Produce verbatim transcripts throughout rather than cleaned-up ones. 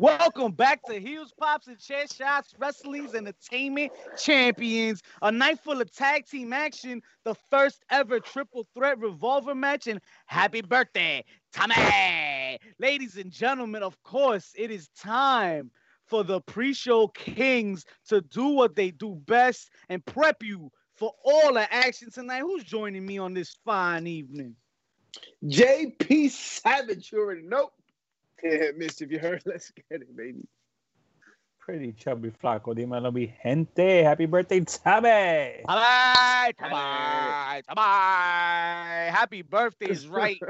Welcome back to Heels, Pops, and Chair Shots, Wrestling's Entertainment Champions. A night full of tag team action, the first ever triple threat revolver match, and happy birthday, Tommy. Ladies and gentlemen, of course, it is time for the pre-show kings to do what they do best and prep you for all the action tonight. Who's joining me on this fine evening? J P Savage, you already know. Yeah, mister, if you heard, let's get it, baby. Pretty chubby flaco de mano mi gente. Happy birthday, Tommy. Bye-bye, Tommy. Tommy. Happy birthday's right.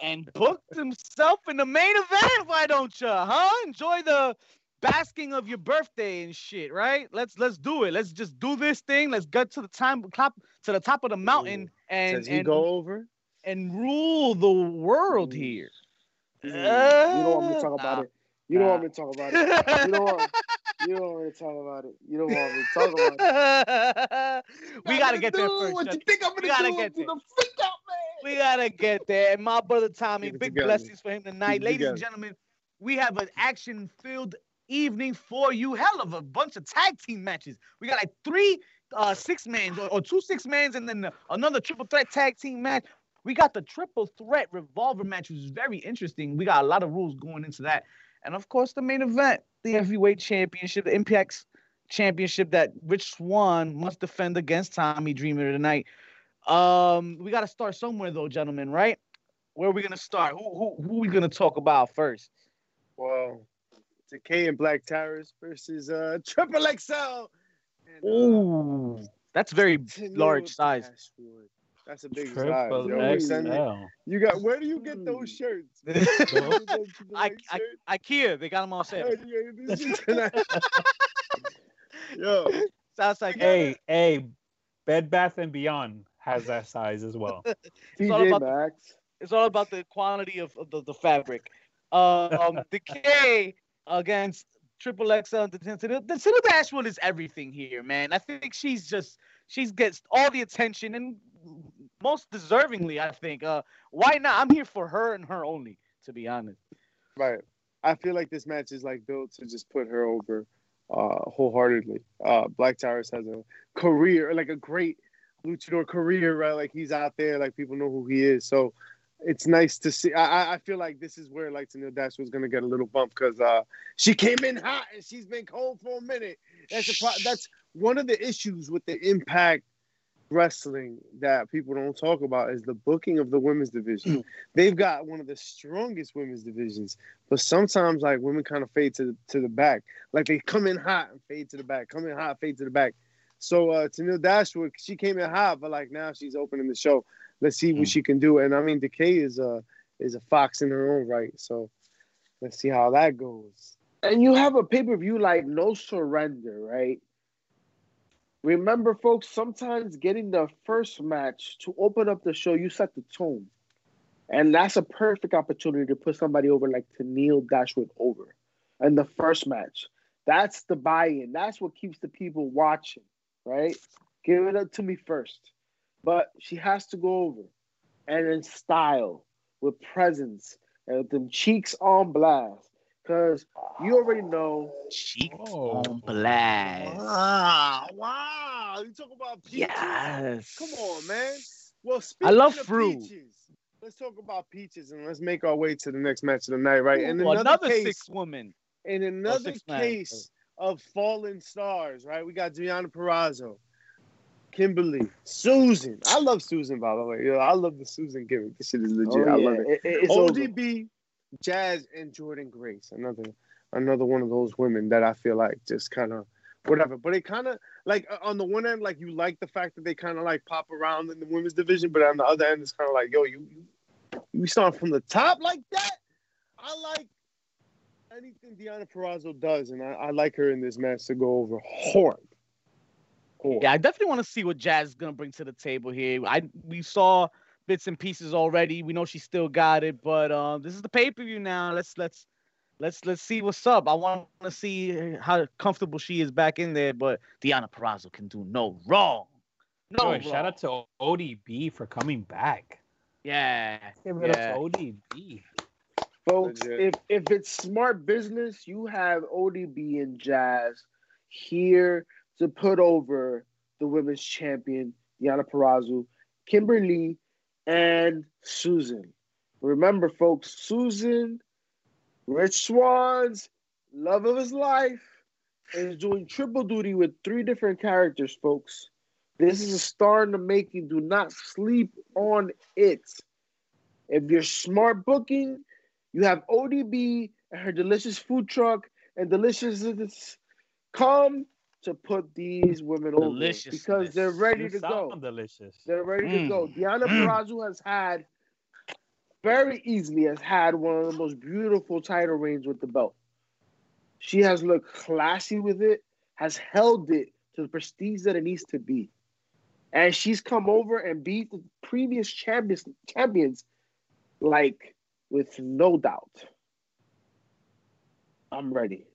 And booked himself in the main event. Why don't you, huh? Enjoy the basking of your birthday and shit, right? Let's let's do it. Let's just do this thing. Let's get to the time top to the top of the mountain. Ooh. and Does he and, go over and rule the world Ooh. Here. You don't want me to talk about it. You don't want me to talk about it. You don't want me to talk about it. You don't want me to talk about it. We gotta get there first. What you think I'm gonna do to the freak out, man? We gotta get there. And my brother Tommy, big blessings for him tonight, ladies and gentlemen. We have an action-filled evening for you. Hell of a bunch of tag team matches. We got like three uh, six-mans or, or two six-mans, and then another triple threat tag team match. We got the triple threat revolver match, which is very interesting. We got a lot of rules going into that. And, of course, the main event, the heavyweight championship, the Impact championship that Rich Swann must defend against Tommy Dreamer tonight. Um, we got to start somewhere, though, gentlemen, right? Where are we going to start? Who, who, who are we going to talk about first? Well, Decay and Black Tyrus versus uh, Triple X L. And, ooh, uh, that's very large size. Dashwood. That's a big size. Yo, you got where do you get those shirts? I, I, I IKEA. They got them all set. Yo, sounds like hey, hey, Bed Bath and Beyond has that size as well. It's all about the, it's all about the quantity of, of the, the fabric. Um, Decay against Triple X L. The Tenille Dashwood is everything here, man. I think she's just she's gets all the attention and. Most deservingly, I think. Uh, why not? I'm here for her and her only, to be honest. Right. I feel like this match is like built to just put her over uh, wholeheartedly. Uh, Black Tyrus has a career, like a great luchador career, right? Like he's out there, like people know who he is. So it's nice to see. I, I feel like this is where like Tenille Dashwood's gonna get a little bump because uh, she came in hot and she's been cold for a minute. That's a pro- that's one of the issues with the Impact. Wrestling that people don't talk about is the booking of the women's division. They've got one of the strongest women's divisions, but sometimes like women kind of fade to the, to the back. Like they come in hot and fade to the back, come in hot, fade to the back. So uh, Tenille Dashwood, she came in hot, but like now she's opening the show. Let's see mm. what she can do. And I mean, Decay is a is a fox in her own right. So let's see how that goes. And you have a pay per view like No Surrender, right? Remember, folks, sometimes getting the first match to open up the show, you set the tone. And that's a perfect opportunity to put somebody over like Tenille Dashwood over. And the first match, that's the buy-in. That's what keeps the people watching, right? Give it up to me first. But she has to go over. And in style, with presence, and with them cheeks on blast. Because you already know. Cheeks oh. on blast. Wow. Wow. You talk about peaches. Yes. Come on, man. Well, speaking I love of fruit. Peaches, let's talk about peaches and let's make our way to the next match of the night, right? Ooh, in another, another case, six woman. In another oh, case oh. of fallen stars, right? We got Deonna Purrazzo, Kimberly, Susan. I love Susan, by the way. Yo, I love the Susan gimmick. This shit is legit. Oh, I yeah. love it. it, it O D B. Over. Jazz and Jordynne Grace, another another one of those women that I feel like just kind of whatever. But it kind of like on the one end, like you like the fact that they kind of like pop around in the women's division, but on the other end, it's kind of like, yo, you you start from the top like that. I like anything Deonna Purrazzo does, and I, I like her in this match to go over hard. hard. Yeah, I definitely want to see what Jazz is gonna bring to the table here. I we saw. Bits and pieces already. We know she still got it, but um, this is the pay per view now. Let's let's let's let's see what's up. I want to see how comfortable she is back in there. But Deonna Purrazzo can do no wrong. No, Yo, shout out to O D B for coming back. Yeah, give it yeah. up to O D B. Folks, if, if it's smart business, you have O D B and Jazz here to put over the women's champion, Deonna Purrazzo, Kimberly, and Susan. Remember, folks, Susan, Rich Swann's love of his life, is doing triple duty with three different characters, folks. This is a star in the making. Do not sleep on it. If you're smart booking, you have O D B and her delicious food truck and deliciousness come to put these women over because they're ready you to go. Delicious. They're ready mm. to go. Deonna Purrazzo has had, very easily has had one of the most beautiful title reigns with the belt. She has looked classy with it, has held it to the prestige that it needs to be. And she's come over and beat the previous champions, champions like, with no doubt. I'm ready.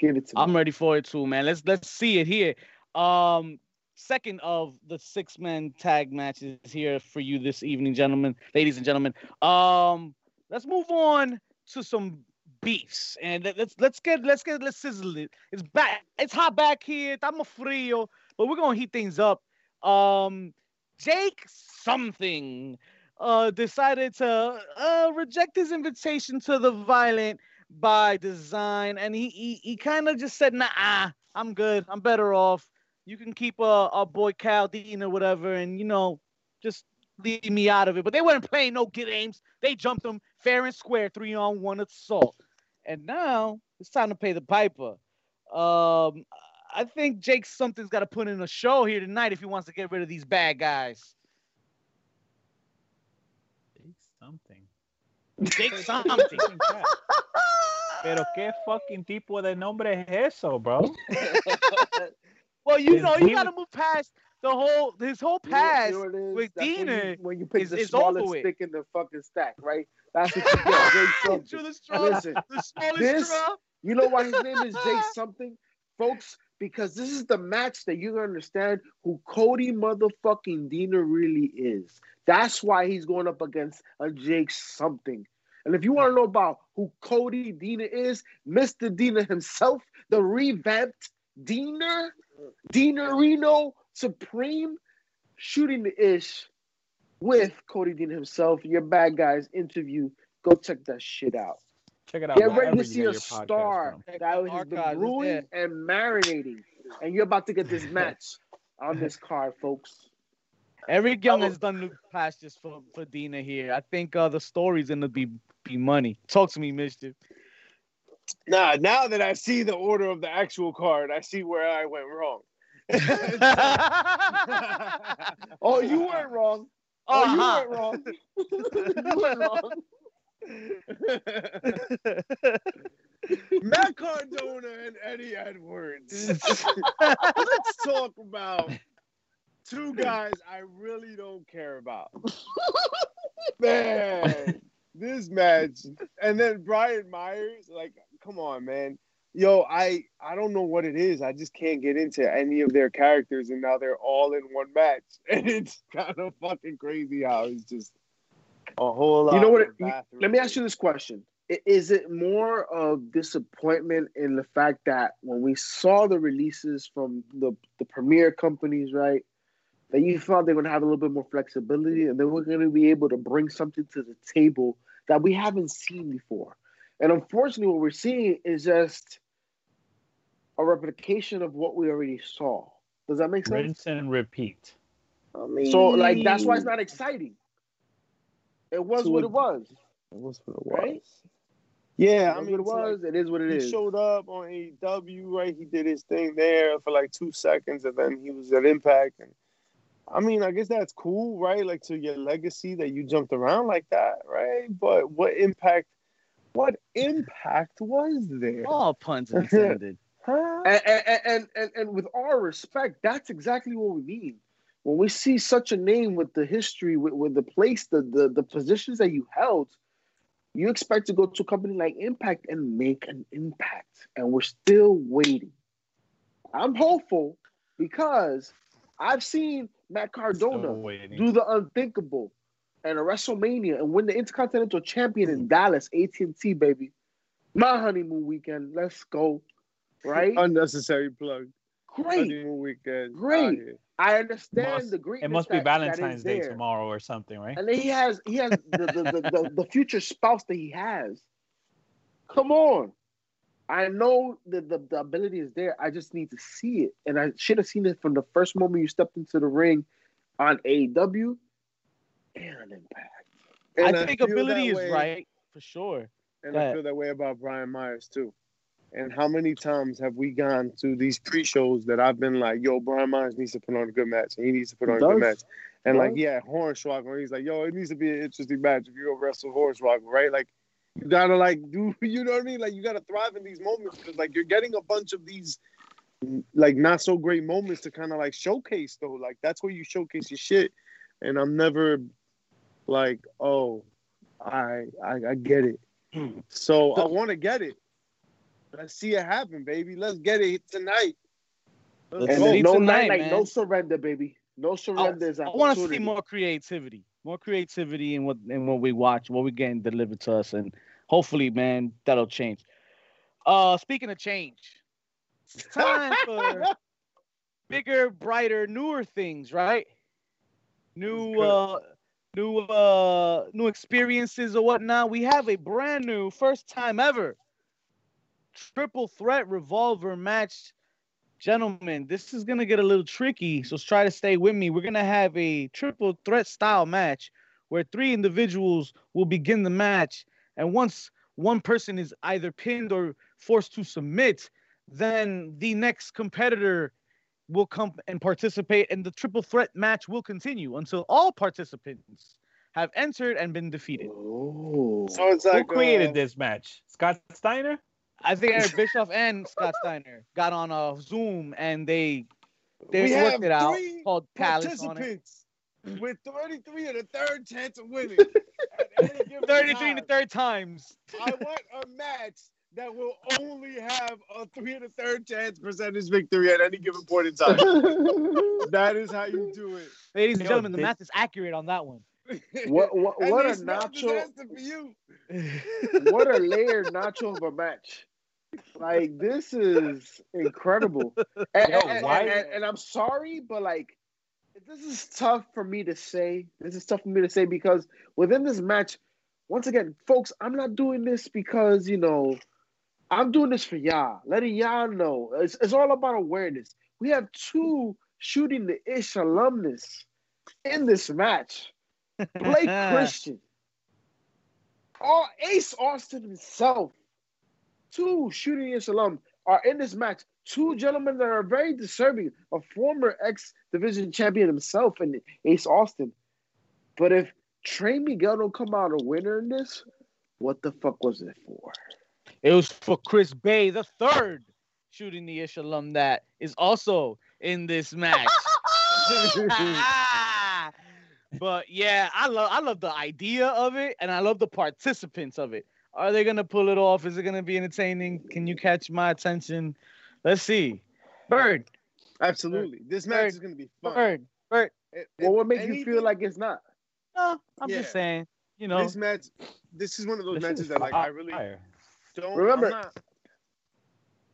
Give it to I'm me. I'm ready for it too, man. Let's let's see it here. Um, second of the six-man tag matches here for you this evening, gentlemen, ladies and gentlemen. Um, let's move on to some beefs, and let's let's get let's get let's sizzle it. It's back. It's hot back here. Estamos frio, but we're gonna heat things up. Um, Jake Something uh, decided to uh, reject his invitation to the Violent by Design, and he he, he kind of just said, "Nah, I'm good. I'm better off. You can keep uh, our boy Cal Dean or whatever, and you know, just leave me out of it." But they weren't playing no games. They jumped him fair and square, three on one assault. And now it's time to pay the piper. Um, I think Jake Something's got to put in a show here tonight if he wants to get rid of these bad guys. Jake Something. Jake Something. Pero qué fucking tipo de nombre es eso, bro? Well, you know, you got to move past the whole, his whole past you know, you know with Deaner. When, when you pick is, the smallest stick in the fucking stack, right? That's what you get. Jake Something. The straw, listen, the smallest this, straw. You know why his name is Jake Something? Folks, because this is the match that you're going to understand who Cody motherfucking Deaner really is. That's why he's going up against a Jake Something. And if you want to know about who Cody Deaner is, Mister Deaner himself, the revamped Deaner, Deaner Reno Supreme, shooting the ish with Cody Deaner himself. Your bad guys interview. Go check that shit out. Check it out. Get ready to see a star podcast, that has been brewing and marinating, and you're about to get this match on this card, folks. Eric Young has done new pass just for for Deaner here. I think uh, the story's gonna be be money. Talk to me, Mister. Nah, now that I see the order of the actual card, I see where I went wrong. Oh, you weren't wrong. Oh, uh-huh. you weren't wrong. You weren't wrong. Matt Cardona and Eddie Edwards. Let's talk about two guys I really don't care about. Man, this match. And then Brian Myers, like, come on, man. Yo, I, I don't know what it is. I just can't get into any of their characters, and now they're all in one match. And it's kind of fucking crazy how it's just a whole lot. You know what? It, let me ask you this question. Is it more of disappointment in the fact that when we saw the releases from the, the premier companies, right, that you thought they were going to have a little bit more flexibility and they were going to be able to bring something to the table that we haven't seen before? And unfortunately, what we're seeing is just a replication of what we already saw. Does that make sense? Rinse and repeat. I mean, so, like, that's why it's not exciting. It was what it was. It was what it was. Right? Yeah, I mean, it was. Like, it is what it is. He showed up on A E W, right? He did his thing there for, like, two seconds, and then he was at Impact. And I mean, I guess that's cool, right? Like, to your legacy that you jumped around like that, right? But what impact... What impact was there? All oh, puns intended. Huh? and, and, and, and, and with all respect, that's exactly what we need. When we see such a name with the history, with, with the place, the, the, the positions that you held, you expect to go to a company like Impact and make an impact. And we're still waiting. I'm hopeful because I've seen Matt Cardona do the unthinkable. and a WrestleMania and win the Intercontinental Champion in Dallas, A T and T, baby. My honeymoon weekend. Let's go. Right? Unnecessary plug. Great. Honeymoon weekend. Great. I understand must, the greatness. It must be that, Valentine's that Day there. Tomorrow or something, right? And then he has he has the, the, the, the, the future spouse that he has. Come on. I know that the, the ability is there. I just need to see it. And I should have seen it from the first moment you stepped into the ring on A E W and on Impact. And I, I think ability is way, right, for sure. And I feel that way about Brian Myers, too. And how many times have we gone to these pre-shows that I've been like, yo, Brian Myers needs to put on a good match. And he needs to put on he a does. good match. And, does. like, yeah, Hornswoggle. He's like, yo, it needs to be an interesting match if you go wrestle Hornswoggle, right? Like, you gotta, like, do, you know what I mean? Like, you gotta thrive in these moments because, like, you're getting a bunch of these, like, not so great moments to kind of, like, showcase, though. Like, that's where you showcase your shit. And I'm never like, oh, I, I, I get it. So I want to get it. Let's see it happen, baby. Let's get it tonight. Let's and no night, like, no surrender, baby. No surrender. I, is I want to see more creativity, more creativity in what in what we watch, what we're getting delivered to us, and hopefully, man, that'll change. Uh, speaking of change, it's time for bigger, brighter, newer things, right? New, uh, new, uh, new experiences or whatnot. We have a brand new, first time ever, triple threat revolver match. Gentlemen, this is going to get a little tricky, so try to stay with me. We're going to have a triple threat style match where three individuals will begin the match, and once one person is either pinned or forced to submit, then the next competitor will come and participate, and the triple threat match will continue until all participants have entered and been defeated. Oh. So it's like, who created uh, this match? Scott Steiner? I think Eric Bischoff and Scott Steiner got on a Zoom and they they we worked it out. Called Palace on it. With thirty-three in the third chance of winning. thirty-three in the third times. I want a match that will only have a three in the third chance percentage victory at any given point in time. That is how you do it. Ladies and gentlemen, the math is accurate on that one. What what, what a nacho. What a layered nacho of a match. Like, this is incredible. And, Yo, and, and, and, and I'm sorry, but like, this is tough for me to say. This is tough for me to say because within this match, once again, folks, I'm not doing this because, you know, I'm doing this for y'all. Letting y'all know. It's, it's all about awareness. We have two Shooting the Ish alumnus in this match. Blake Christian. All Ace Austin himself. Two Shooting the Ish alums are in this match. Two gentlemen that are very deserving. A former X Division champion himself and Ace Austin. But if Trey Miguel don't come out a winner in this, what the fuck was it for? It was for Chris Bey, the third Shooting the Ish alum that is also in this match. But yeah, I love I love the idea of it, and I love the participants of it. Are they gonna pull it off? Is it gonna be entertaining? Can you catch my attention? Let's see. Bird. Absolutely. Bird. This match Bird. is gonna be fun. Bird. Bird. It, it, well, what makes anything... you feel like it's not? No, I'm yeah. just saying. You know, this match. This is one of those this matches that like I really fire. don't remember. I'm not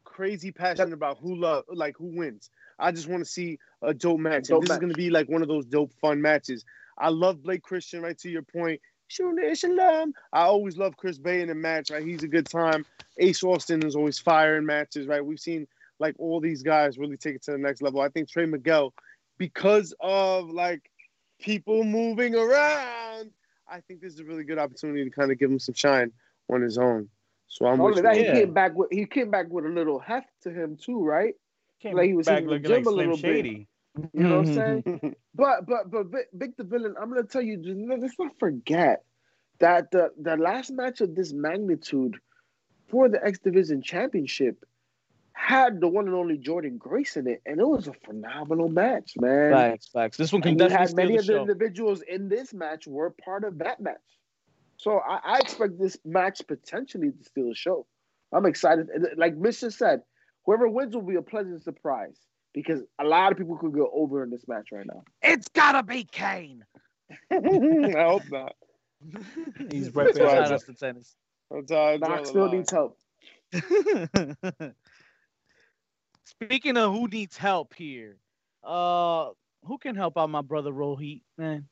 crazy passionate about who love like who wins. I just want to see a dope match. Dope and this match. is going to be like one of those dope, fun matches. I love Blake Christian, right to your point. I always love Chris Bey in a match, right? He's a good time. Ace Austin is always fire in matches, right? We've seen, like, all these guys really take it to the next level. I think Trey Miguel, because of, like, people moving around, I think this is a really good opportunity to kind of give him some shine on his own. So I'm with that. He came back with, he came back with a little heft to him, too, right? Came like he was back in the gym like a little Shady. bit. You know what I'm saying? But but but Big the Villain, I'm gonna tell you, let's not forget that the, the last match of this magnitude for the X Division Championship had the one and only Jordynne Grace in it, and it was a phenomenal match, man. Facts, facts. This one can definitely steal the show. Many of the individuals in this match were part of that match, so I, I expect this match potentially to steal the show. I'm excited. Like Mister said, whoever wins will be a pleasant surprise because a lot of people could go over in this match right now. It's gotta be Kane. I hope not. He's repping shout outs to tennis. Knoxville needs help. Speaking of who needs help here, uh, who can help out my brother Rohit, man?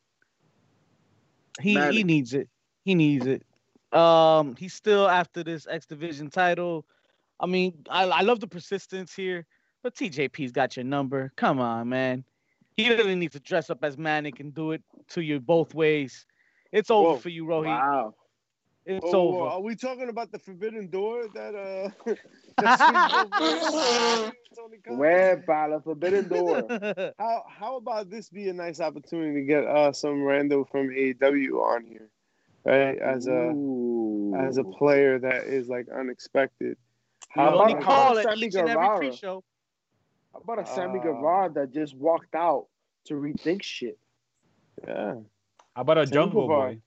He Maddie. he needs it. He needs it. Um, he's still after this X Division title. I mean, I, I love the persistence here, but T J P's got your number. Come on, man. He doesn't need to dress up as Manic and do it to you both ways. It's over whoa, for you, Rohit. Wow. It's oh, over. Are we talking about the forbidden door that uh that web by the forbidden door? how how about this be a nice opportunity to get uh some rando from A E W on here, right? As a Ooh. as a player that is like unexpected. How about, only call how about it each and every pre-show? How about a Sammy uh, Guevara that just walked out to rethink shit? Yeah. How about a Sammy Jungle Guevara. Boy?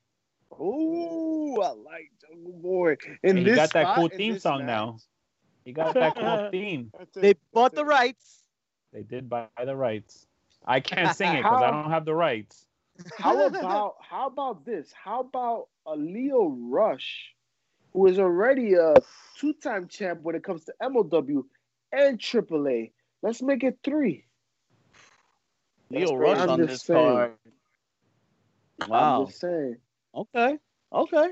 Ooh, I like Jungle Boy. And he got that cool theme song now. He got that cool theme. They bought the rights. They did buy the rights. I can't sing it because I don't have the rights. How about how about this? How about a Lio Rush, who is already a two-time champ when it comes to M L W and triple A? Let's make it three. Lio Rush on this card. Wow. I'm just saying. Okay, okay.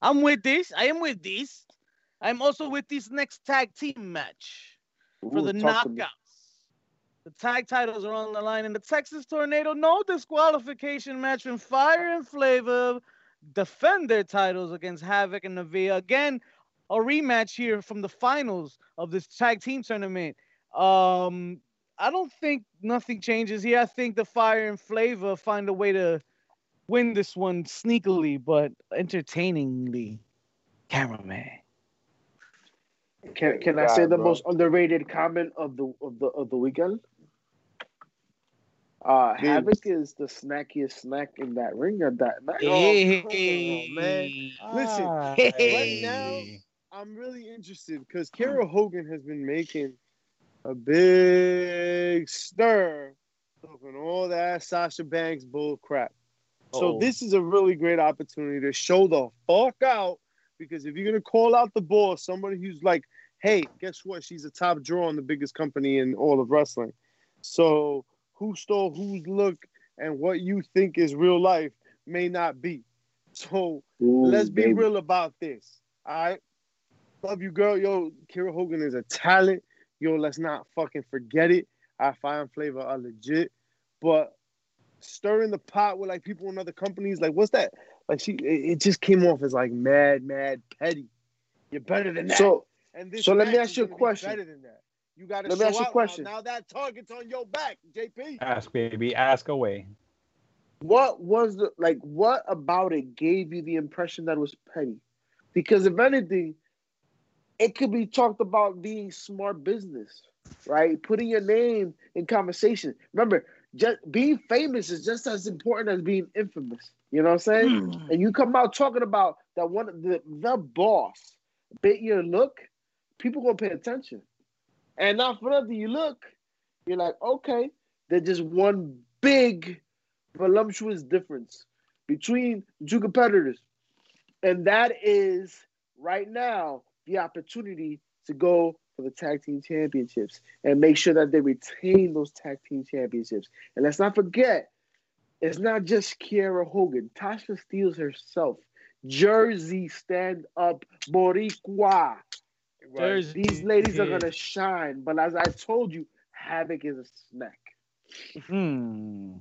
I'm with this. I am with this. I'm also with this next tag team match Ooh, for the knockouts. The tag titles are on the line in the Texas Tornado no disqualification match from Fire 'N Flava defend their titles against Havok and Navia. Again, a rematch here from the finals of this tag team tournament. Um, I don't think nothing changes here. I think the Fire 'N Flava find a way to win this one sneakily but entertainingly. Cameraman. Can can God, I say the bro. most underrated comment of the of the of the weekend? Uh Dude. Havok is the snackiest snack in that ring at that night. Hey. Oh, hey. On, man. Ah. Listen, hey. right now I'm really interested because Kara Hogan has been making a big stir talking all that Sasha Banks bull crap. So this is a really great opportunity to show the fuck out, because if you're going to call out the boss, somebody who's like, hey, guess what? She's a top draw in the biggest company in all of wrestling. So who stole whose look and what you think is real life may not be. So Ooh, let's be baby. real about this. All right? Love you, girl. Yo, Kira Hogan is a talent. Yo, let's not fucking forget it. I find flavor are legit. But stirring the pot with like people in other companies, like what's that? Like she, it, it just came off as like mad, mad petty. You're better than that. So, and this so let me ask you a question. Better than that, you got to show out. Question. Now, now that target's on your back, J P. Ask, baby, ask away. What was the like? What about it gave you the impression that it was petty? Because if anything, it could be talked about being smart business, right? Putting your name in conversation. Remember. Just being famous is just as important as being infamous. You know what I'm saying? Mm. And you come out talking about that one, the, the boss bit your look, people gonna pay attention. And now for nothing, you look, you're like, okay, there's just one big voluptuous difference between two competitors. And that is right now the opportunity to go for the tag team championships and make sure that they retain those tag team championships. And let's not forget, it's not just Kiera Hogan. Tasha Steelz herself. Jersey, stand up, Boricua. Right. These ladies are going to shine. But as I told you, Havok is a snack. Hmm.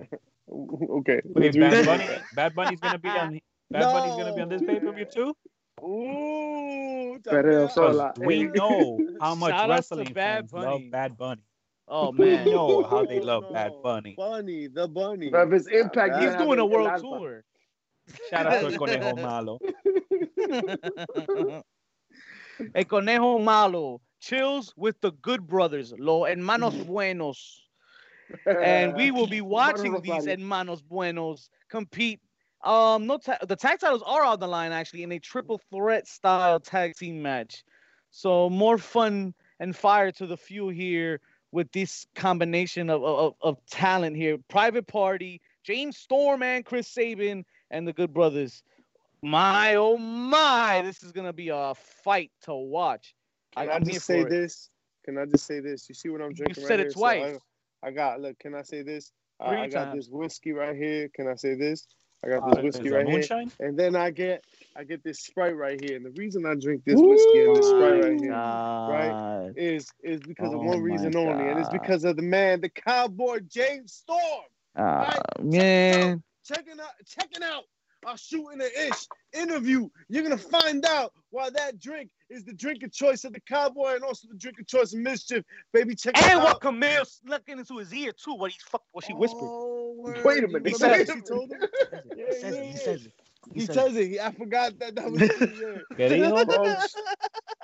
Okay. Wait, Bad Bunny, Bad Bunny's going to be on Bad no. Bunny's going to be on this pay-per-view too? Ooh, we know how much Shout wrestling Bad fans love Bad Bunny. Oh man, we know how they love Bad Bunny. Bunny, the bunny. But his impact, he's doing a world tour. Shout out to Conejo Malo. Hey, Conejo Malo chills with the Good Brothers, Los Hermanos Buenos, and we will be watching these Hermanos Buenos compete. Um, no, ta- the tag titles are on the line actually in a triple threat style tag team match. So more fun and fire to the fuel here with this combination of of, of talent here. Private Party, James Storm and Chris Sabin and the Good Brothers. My, oh my, this is going to be a fight to watch. Can I, I just say this? Can I just say this? You see what I'm drinking right here? You said it twice. I got, look, can I say this? Uh, I got time. This whiskey right here. Can I say this? I got this uh, whiskey right moonshine? here. And then I get I get this Sprite right here. And the reason I drink this Ooh, whiskey and this Sprite right here, God. right, is is because oh of one reason God. only. And it's because of the man, the Cowboy James Storm. Uh, right? Man. Checking out, checking out our Shooting the Ish interview. You're going to find out why that drink is the drink of choice of the Cowboy and also the drink of choice of Mischief. Baby, check and it out. And what Camille snuck into his ear, too, what, he fucked, what she whispered. Oh, word. Wait a minute. He said it. He told him. He says it. He says it. He, he says it. it. I forgot that that was it. Folks,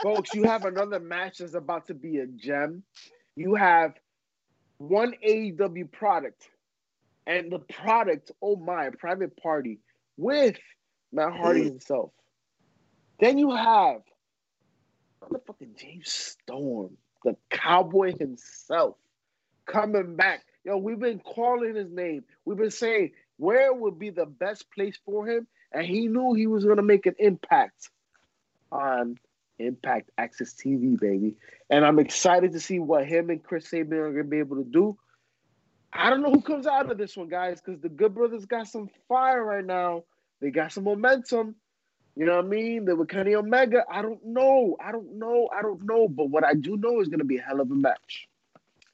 folks, you have another match that's about to be a gem. You have one A E W product. And the product, oh my, Private Party with Matt Hardy himself. Then you have motherfucking James Storm, the Cowboy himself, coming back. Yo, we've been calling his name. We've been saying where would be the best place for him, and he knew he was going to make an impact on Impact Access T V, baby. And I'm excited to see what him and Chris Sabin are going to be able to do. I don't know who comes out of this one, guys, because the Good Brothers got some fire right now. They got some momentum. You know what I mean? They were Kenny Omega. I don't know. I don't know. I don't know. But what I do know is going to be a hell of a match.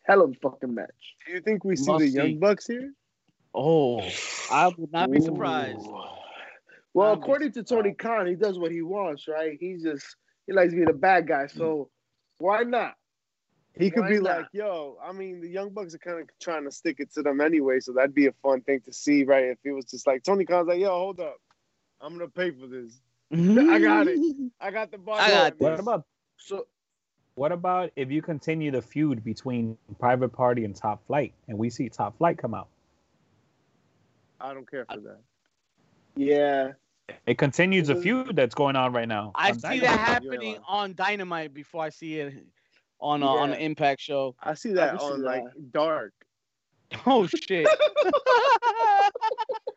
Hell of a fucking match. Do you think we see Must the Young be. Bucks here? Oh, I would not Ooh. be surprised. Well, I'll according to Tony Khan, he does what he wants, right? He's just, he likes to be the bad guy. So why not? He could why be not? like, yo, I mean, the Young Bucks are kind of trying to stick it to them anyway, so that'd be a fun thing to see, right? If it was just like, Tony Khan's like, yo, hold up. I'm going to pay for this. I got it. I got the body. I got what about, so, what about if you continue the feud between Private Party and Top Flight, and we see Top Flight come out? I don't care for that. Yeah. It continues a feud that's going on right now. I see Dynamite. that happening yeah. on Dynamite before I see it on uh, yeah. on an Impact show. I see that I on, like, that. Dark. Oh, shit.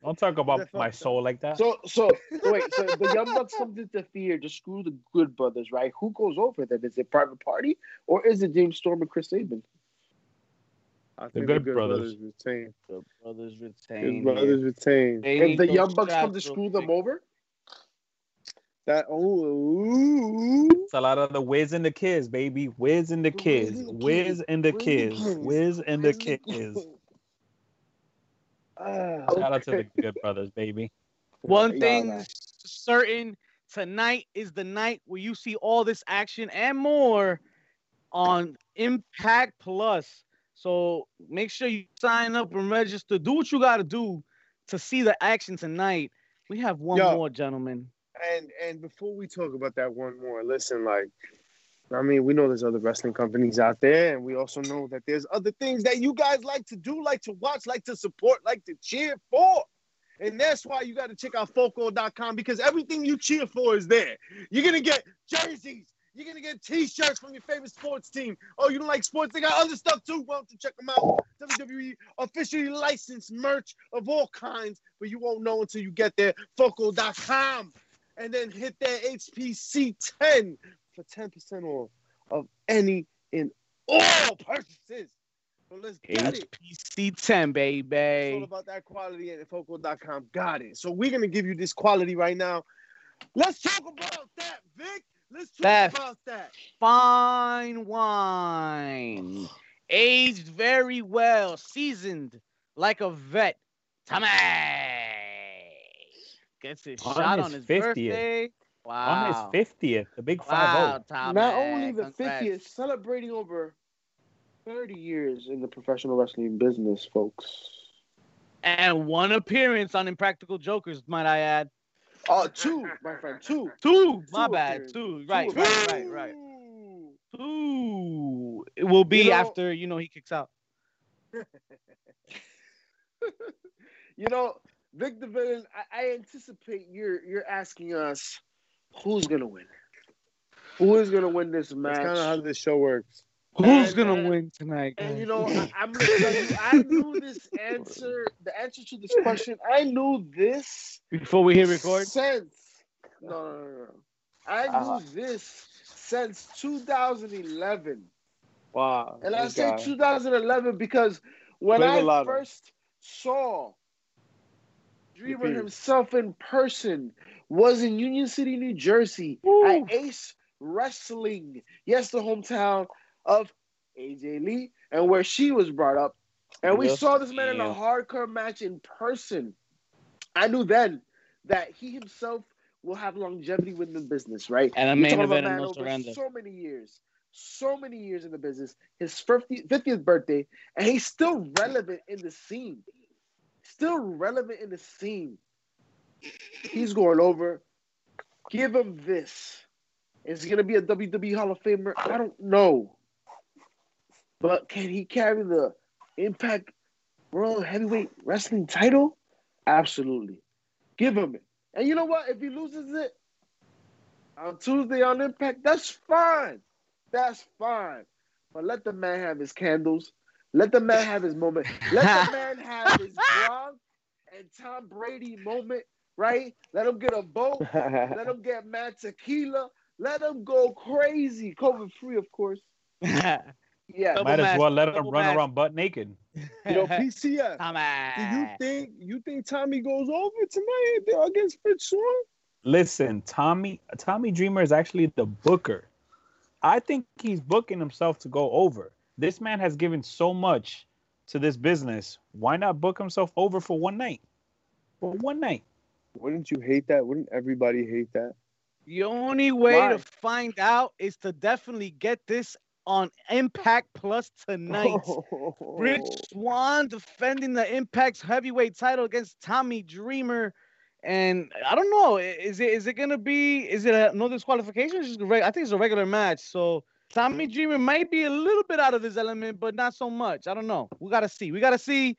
Don't talk about my soul like that. So, so wait, so the Young Bucks come to the fear to screw the Good Brothers, right? Who goes over them? Is it Private Party or is it James Storm and Chris Sabin? I think the Good, the good brothers. brothers retain. The Brothers retain. Good Brothers retain. If the Young Bucks come to screw them over? That, oh, it's a lot of the Wiz and the Kids, baby. Wiz and the Kids. Wiz and the Kids. Wiz and the Kids. Uh, Shout okay. out to the Good Brothers, baby. One thing certain, tonight is the night where you see all this action and more on Impact Plus. So make sure you sign up and register. Do what you got to do to see the action tonight. We have one Yo, more, gentlemen. And and before we talk about that one more, listen, like, I mean, we know there's other wrestling companies out there, and we also know that there's other things that you guys like to do, like to watch, like to support, like to cheer for. And that's why you got to check out Focal dot com, because everything you cheer for is there. You're going to get jerseys. You're going to get T-shirts from your favorite sports team. Oh, you don't like sports? They got other stuff, too. Why don't you check them out? W W E officially licensed merch of all kinds, but you won't know until you get there. Focal dot com. And then hit that H P C ten. For ten percent off of any and all purchases. So let's get it. H P C ten, baby. It's all about that quality, and Focal dot com got it. So we're going to give you this quality right now. Let's talk about that, Vic. Let's talk that about that. Fine wine. Aged very well. Seasoned like a vet. Tommy gets his on shot his on his fiftieth birthday. Wow. On his fiftieth, the big five oh. Wow, not only the Congrats. fiftieth, celebrating over thirty years in the professional wrestling business, folks. And one appearance on Impractical Jokers, might I add. Oh, two, my friend, two. Two, two my bad, two. two. Right, two. right, right, right. Two. It will be you know, after, you know, he kicks out. You know, Vic the Villain, I, I anticipate you're you're asking us, who's going to win? Who is going to win this match? That's kind of how this show works. Who's and, gonna and, win tonight? And guys? You know, I, I'm gonna tell you, I knew this answer. The answer to this question, I knew this before we hit record. Since no, no, no, no. I knew uh-huh. this since two thousand eleven. Wow. And I say two thousand eleven because when I first saw Dreamer himself in person was in Union City, New Jersey Woo. at Ace Wrestling. Yes, the hometown of A J Lee and where she was brought up. And we yes, saw this man yeah. in a hardcore match in person. I knew then that he himself will have longevity within the business, right? And I made about man over surrender. so many years. So many years in the business, his fiftieth birthday, and he's still relevant in the scene. Still relevant in the scene. He's going over. Give him this. Is he going to be a W W E Hall of Famer? I don't know. But can he carry the Impact World Heavyweight Wrestling title? Absolutely. Give him it. And you know what? If he loses it on Tuesday on Impact, that's fine. That's fine. But let the man have his candles. Let the man have his moment. Let the man have his Gronk and Tom Brady moment, right? Let him get a boat. Let him get mad tequila. Let him go crazy. COVID-free, of course. Yeah. Might mask, as well let him run mask. around butt naked. Yo, P C F, do you think, you think Tommy goes over tonight against Rich Swann? Listen, Tommy, Tommy Dreamer is actually the booker. I think he's booking himself to go over. This man has given so much to this business. Why not book himself over for one night? For one night. Wouldn't you hate that? Wouldn't everybody hate that? The only way Why? to find out is to definitely get this on Impact Plus tonight. Oh. Rich Swann defending the Impact's heavyweight title against Tommy Dreamer. And I don't know, is it is it gonna be is it a no disqualification? It's just a, I think it's a regular match. So Tommy Dreamer might be a little bit out of his element, but not so much. I don't know. We gotta see. We gotta see.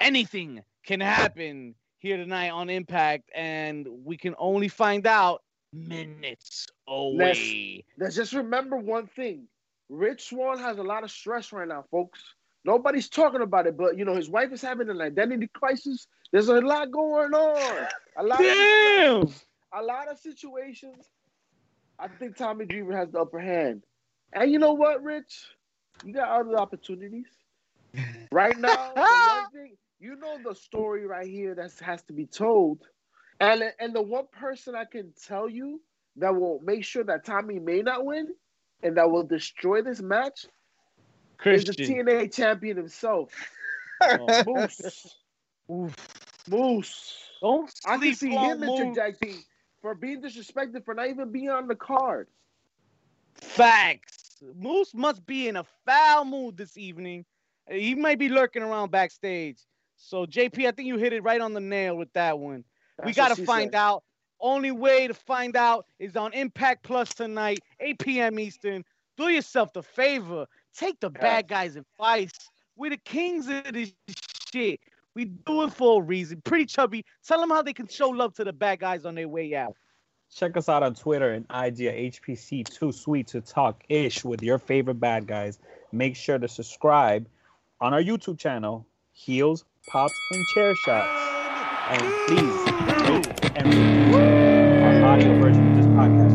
Anything can happen here tonight on Impact, and we can only find out minutes away. Let's, let's just remember one thing: Rich Swann has a lot of stress right now, folks. Nobody's talking about it, but you know his wife is having an identity crisis. There's a lot going on. A lot. Damn. Of, a lot of situations. I think Tommy Dreamer has the upper hand. And you know what, Rich? You got other opportunities right now. The one thing, you know the story right here that has to be told. And and the one person I can tell you that will make sure that Tommy may not win and that will destroy this match. Christian. He's the T N A champion himself. Oh. Moose. Oof. Moose. Don't I can see him Moose. interjecting for being disrespected for not even being on the card. Facts. Moose must be in a foul mood this evening. He might be lurking around backstage. So, J P, I think you hit it right on the nail with that one. That's we got to find said. out. Only way to find out is on Impact Plus tonight, eight p.m. Eastern. Do yourself the favor. Take the bad guys' advice. We're the kings of this shit. We do it for a reason. Pretty Chubby, tell them how they can show love to the bad guys on their way out. Check us out on Twitter and I G at H P C Too Sweet to Talk Ish with your favorite bad guys. Make sure to subscribe on our YouTube channel, Heels, Pops, and Chair Shots. And please, rate and review our audio version of this podcast.